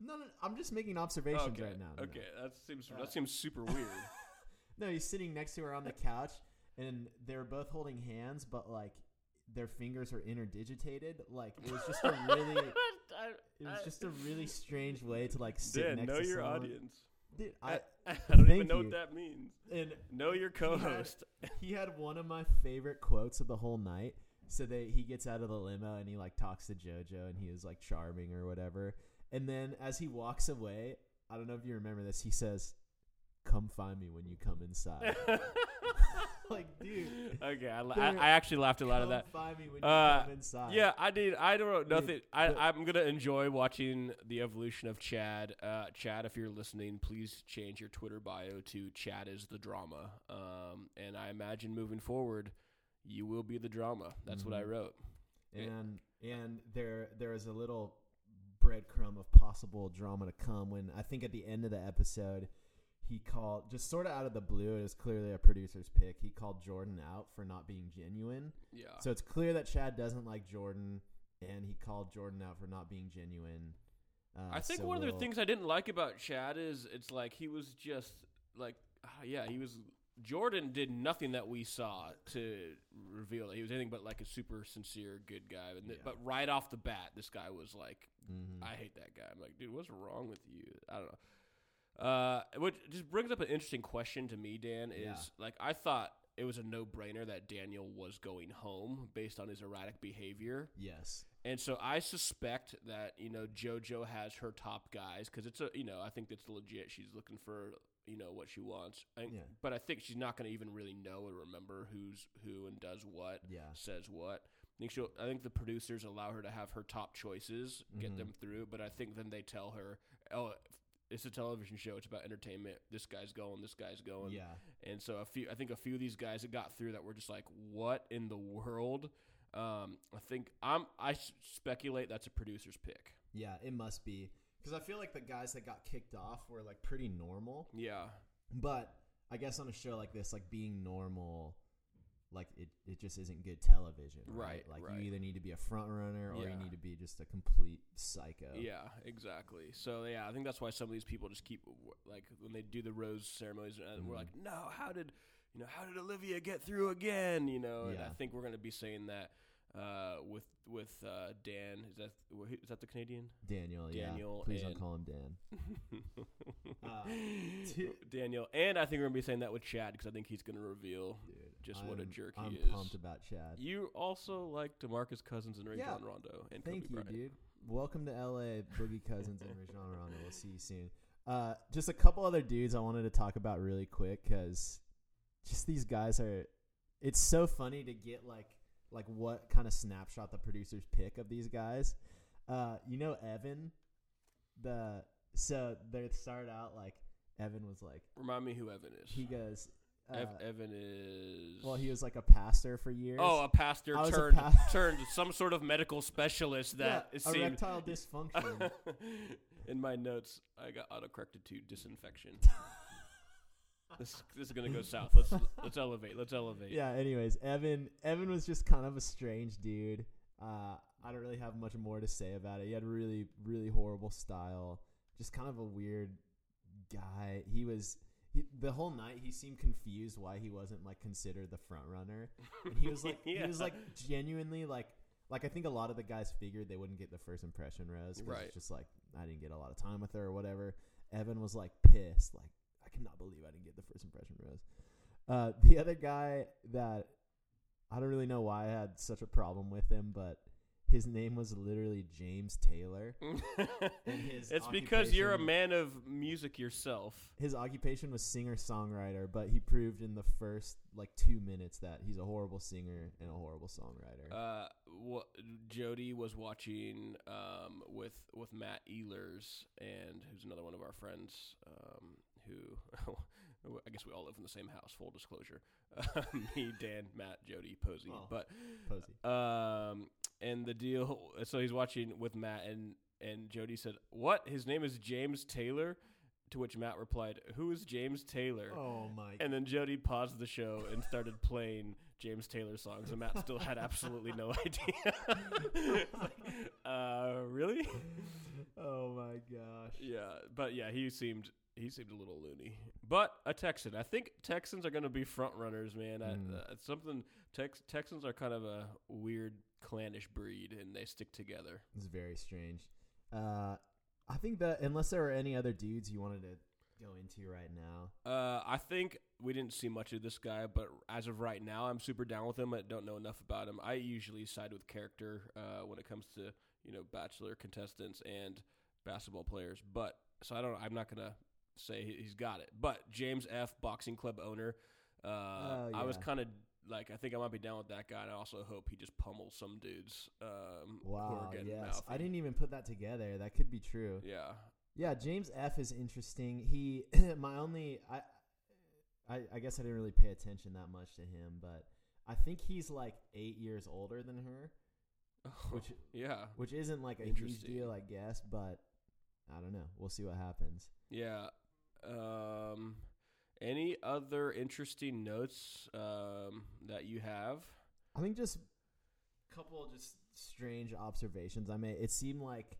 No, no, I'm just making observations okay. right now. No, okay, no. that seems that seems super weird. No, he's sitting next to her on the couch, and they're both holding hands, but like their fingers are interdigitated. Like it was just a really, I, it was I, just a really strange way to like sit Dan, next know to your someone. audience. Dude, I, I, I don't even know you. what that means. And know your co-host. He had, he had one of my favorite quotes of the whole night. So they he gets out of the limo and he like talks to JoJo, and he was like charming or whatever. And then as he walks away, I don't know if you remember this, he says, "Come find me when you come inside." Like, dude. Okay, I, I, I actually laughed a lot of that. Come find me when you uh, come inside. Yeah, I did. I don't know. Nothing. Dude, I, but, I'm going to enjoy watching the evolution of Chad. Uh, Chad, if you're listening, please change your Twitter bio to Chad is the drama. Um, and I imagine moving forward, you will be the drama. That's mm-hmm. what I wrote. And it, and there there is a little breadcrumb of possible drama to come when I think at the end of the episode he called, just sort of out of the blue, it was clearly a producer's pick, he called Jordan out for not being genuine. Yeah. So it's clear that Chad doesn't like Jordan, and he called Jordan out for not being genuine. Uh, I think so one we'll, of the things I didn't like about Chad is it's like he was just like, uh, yeah, he was, Jordan did nothing that we saw to reveal that he was anything but like a super sincere, good guy. And th- yeah. But right off the bat, this guy was like, mm-hmm. I hate that guy. I'm like, dude, what's wrong with you? I don't know. Uh, which just brings up an interesting question to me, Dan, is yeah. like, I thought it was a no brainer that Daniel was going home based on his erratic behavior. Yes. And so I suspect that, you know, JoJo has her top guys. Cause it's a, you know, I think it's legit. She's looking for, you know, what she wants. I, yeah. But I think she's not going to even really know or remember who's who and does what, yeah. says what. I think she'll, I think the producers allow her to have her top choices, get mm-hmm. them through. But I think then they tell her, oh, it's a television show. It's about entertainment. This guy's going. This guy's going. Yeah. And so a few, I think a few of these guys that got through that were just like, what in the world? Um, I think I'm. I speculate that's a producer's pick. Yeah, it must be, because I feel like the guys that got kicked off were like pretty normal. Yeah. But I guess on a show like this, like being normal, like it, it just isn't good television. Right. right? Like right. you either need to be a front runner or yeah. you need to be just a complete psycho. Yeah, exactly. So yeah, I think that's why some of these people just keep like when they do the rose ceremonies and we're mm. like, no, how did, you know, how did Olivia get through again? You know, yeah. and I think we're going to be saying that uh, with, with uh, Dan. Is that, is that the Canadian? Daniel. Daniel. Yeah. Please and, don't call him Dan. uh, t- Daniel. And I think we're going to be saying that with Chad, because I think he's going to reveal Dude, just I'm, what a jerk I'm he is. I'm pumped about Chad. You also like DeMarcus Cousins and Rajon yeah. Rondo. And Thank Kobe you, Bryant. dude. Welcome to L A, Boogie Cousins and Rajon Rondo. We'll see you soon. Uh, just a couple other dudes I wanted to talk about really quick, because just these guys are, it's so funny to get like, like what kind of snapshot the producers pick of these guys. Uh, you know, Evan, the, so they started out like Evan was like, remind me who Evan is. He goes, uh, Ev- Evan is, well, he was like a pastor for years. Oh, a pastor turned, a pa- turned some sort of medical specialist that yeah, seemed erectile dysfunction. In my notes, I got autocorrected to disinfection. This this is gonna go south. Let's let's elevate. Let's elevate. Yeah. Anyways, Evan Evan was just kind of a strange dude. Uh, I don't really have much more to say about it. He had really really horrible style. Just kind of a weird guy. He was he, the whole night. He seemed confused why he wasn't like considered the front runner. And he was like yeah. he was like genuinely like like I think a lot of the guys figured they wouldn't get the first impression rose. Right. It's just like I didn't get a lot of time with her or whatever. Evan was like pissed. Like, I cannot believe I didn't get the first impression rose. Uh, the other guy that I don't really know why I had such a problem with him, but his name was literally James Taylor. And his it's because you're a man of music yourself. His occupation was singer-songwriter, but he proved in the first like two minutes that he's a horrible singer and a horrible songwriter. Uh, wh- Jody was watching um, with with Matt Ehlers, and who's another one of our friends. Um, who I guess we all live in the same house, full disclosure. Uh, me, Dan, Matt, Jody, Posey. Oh, but Posey. Um, and the deal, so he's watching with Matt, and And Jody said, "What? His name is James Taylor?" To which Matt replied, "Who is James Taylor?" Oh, my. And then Jody paused the show and started playing James Taylor songs, and Matt still had absolutely no idea. Like, uh, really? Oh, my gosh. Yeah, but yeah, he seemed he seemed a little loony. But a Texan. I think Texans are going to be front runners, man. Mm. I, uh, it's something Tex, Texans are kind of a weird clannish breed, and they stick together. It's very strange. Uh I think that unless there were any other dudes you wanted to go into right now. Uh, I think we didn't see much of this guy, but as of right now, I'm super down with him. I don't know enough about him. I usually side with character uh, when it comes to, you know, Bachelor contestants and basketball players. But so I don't I'm not going to say he's got it. But James F., boxing club owner. Uh, oh, yeah. I was kind of like, I think I might be down with that guy, and I also hope he just pummels some dudes. Um, wow, who are getting yes. mouthy. I didn't even put that together. That could be true. Yeah. Yeah, James F. is interesting. He, my only, I, I, I guess I didn't really pay attention that much to him, but I think he's like eight years older than her, oh, which yeah, which isn't like a huge deal, I guess, but I don't know. We'll see what happens. Yeah. Um... Any other interesting notes um, that you have? I think just a couple of just strange observations. I mean, it seemed like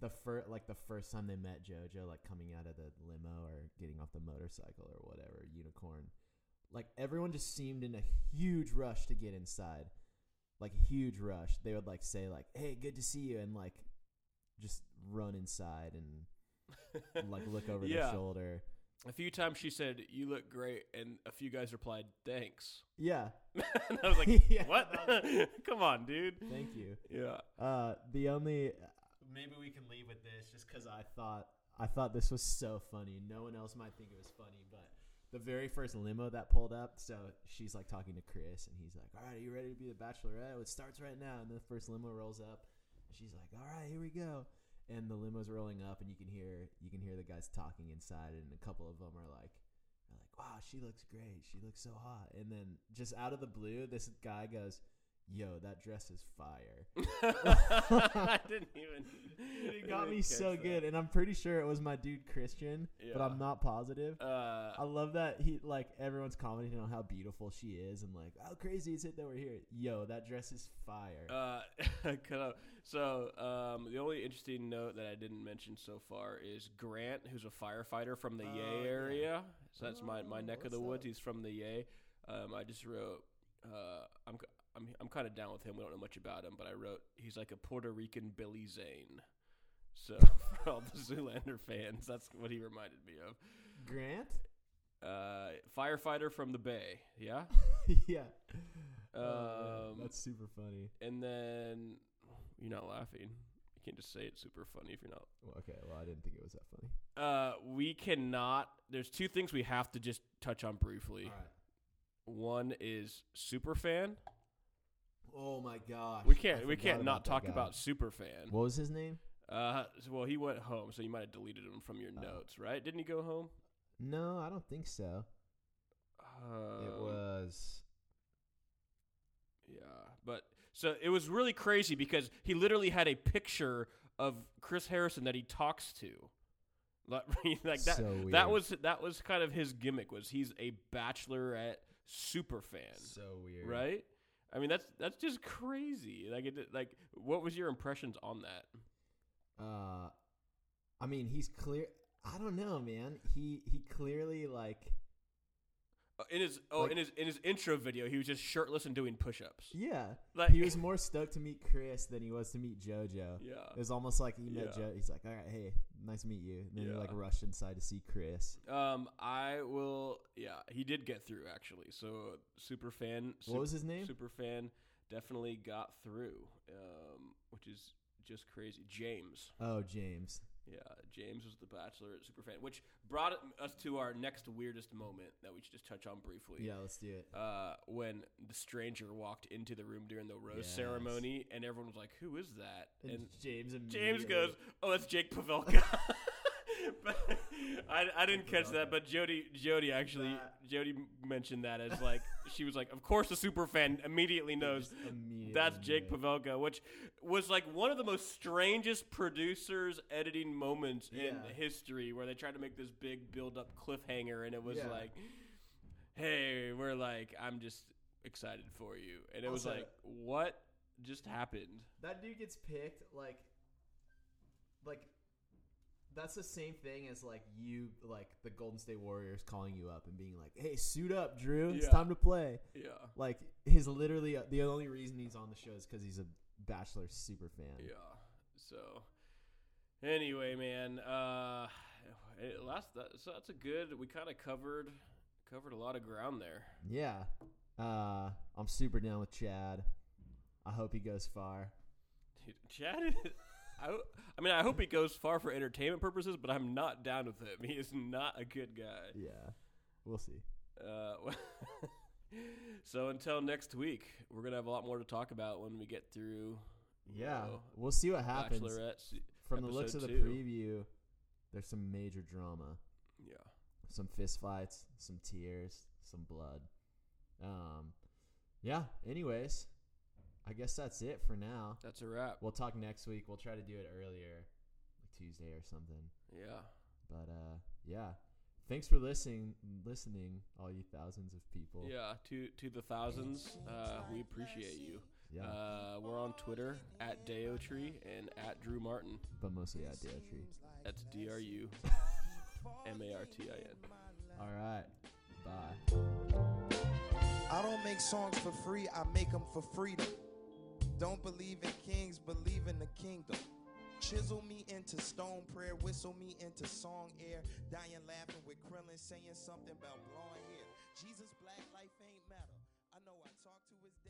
the first, like the first time they met JoJo, like coming out of the limo or getting off the motorcycle or whatever, unicorn. Like everyone just seemed in a huge rush to get inside, like huge rush. They would like say like, "Hey, good to see you," and like just run inside and like look over yeah. their shoulder. A few times she said, "You look great," and a few guys replied, "Thanks." Yeah. And I was like, yeah. "What? Come on, dude." Thank you. Yeah. Uh, the only maybe we can leave with this, just because I thought I thought this was so funny. No one else might think it was funny, but the very first limo that pulled up, so she's like talking to Chris, and he's like, "All right, are you ready to be the Bachelorette? It starts right now." And the first limo rolls up, and she's like, "All right, here we go." And the limo's rolling up, and you can hear you can hear the guys talking inside, and a couple of them are like, are like, "Wow, she looks great. She looks so hot." And then just out of the blue, this guy goes, "Yo, that dress is fire." I didn't even. It got even me so that. Good, and I'm pretty sure it was my dude Christian, yeah. but I'm not positive. Uh, I love that he like everyone's commenting on how beautiful she is, and like how crazy is it that we're here. Yo, that dress is fire. Uh, so um, the only interesting note that I didn't mention so far is Grant, who's a firefighter from the oh, Yay area. Yeah. So that's oh, my, my neck of the woods. Up? He's from the Yay. Um, I just wrote. Uh, I'm. I'm I'm kind of down with him. We don't know much about him, but I wrote he's like a Puerto Rican Billy Zane. So for all the Zoolander fans, that's what he reminded me of. Grant, uh, firefighter from the Bay. Yeah, yeah. Um, oh, that's super funny. And then you're not laughing. You can't just say it's super funny if you're not. Well, okay. Well, I didn't think it was that funny. Uh, we cannot. There's two things we have to just touch on briefly. All right. One is Superfan. Oh my gosh! We can't we can't not talk guy. about Superfan. What was his name? Uh, so, well, he went home, so you might have deleted him from your oh. notes, right? Didn't he go home? No, I don't think so. Uh, it was, yeah, but so it was really crazy because he literally had a picture of Chris Harrison that he talks to. Like that. So that was that was kind of his gimmick. Was he's a Bachelorette Superfan? So weird, right? I mean, that's that's just crazy. Like, it, like, what was your impressions on that? Uh, I mean, he's clear. I don't know, man. He he clearly like uh, in his oh like, in his in his intro video, he was just shirtless and doing push-ups. Yeah, like he was more stoked to meet Chris than he was to meet JoJo. Yeah, it was almost like he met yeah. JoJo. He's like, "All right, hey, nice to meet you." And then yeah. he like rushed inside to see Chris. Um, I will. Yeah, he did get through actually. So Superfan. What super, was his name? Superfan definitely got through. Um, which is just crazy. James. Oh, James. Yeah, James was the Bachelor Superfan, which brought us to our next weirdest moment that we should just touch on briefly. Yeah, let's do it. Uh, when the stranger walked into the room during the rose yes. ceremony, and everyone was like, "Who is that?" And, and James James goes, "Oh, that's Jake Pavelka." But I, I didn't catch that, but Jody Jody actually uh, Jody mentioned that as like she was like, of course the superfan immediately knows immediately. That's Jake Pavelka, which was like one of the most strangest producers editing moments yeah. in history, where they tried to make this big build up cliffhanger, and it was yeah. like, hey, we're like, I'm just excited for you, and it also, was like, what just happened? That dude gets picked like, like. That's the same thing as, like, you, like, the Golden State Warriors calling you up and being like, hey, suit up, Drew. It's yeah. time to play. Yeah. Like, he's literally – the only reason he's on the show is because he's a Bachelor super fan. Yeah. So, anyway, man, uh, it last, that, so that's a good – we kind of covered covered a lot of ground there. Yeah. Uh, I'm super down with Chad. I hope he goes far. Dude, Chad is – I, I mean, I hope he goes far for entertainment purposes, but I'm not down with him. He is not a good guy. Yeah, we'll see. Uh, so until next week, we're going to have a lot more to talk about when we get through. Yeah, know, we'll see what happens. From the looks of the two. preview, there's some major drama. Yeah. Some fistfights, some tears, some blood. Um, yeah, anyways. I guess that's it for now. That's a wrap. We'll talk next week. We'll try to do it earlier, like Tuesday or something. Yeah. But, uh, yeah. Thanks for listening, listening, all you thousands of people. Yeah, to to the thousands, uh, we appreciate you. Yeah. Uh, we're on Twitter, at Dayotree and at Drew Martin. But mostly at Dayotree. That's D R U M A R T I N. All right. Bye. I don't make songs for free. I make them for freedom. Don't believe in kings, believe in the kingdom. Chisel me into stone prayer, whistle me into song air. Dying laughing with Krillin, saying something about blonde hair. Jesus, black life ain't matter. I know I talked to his dad.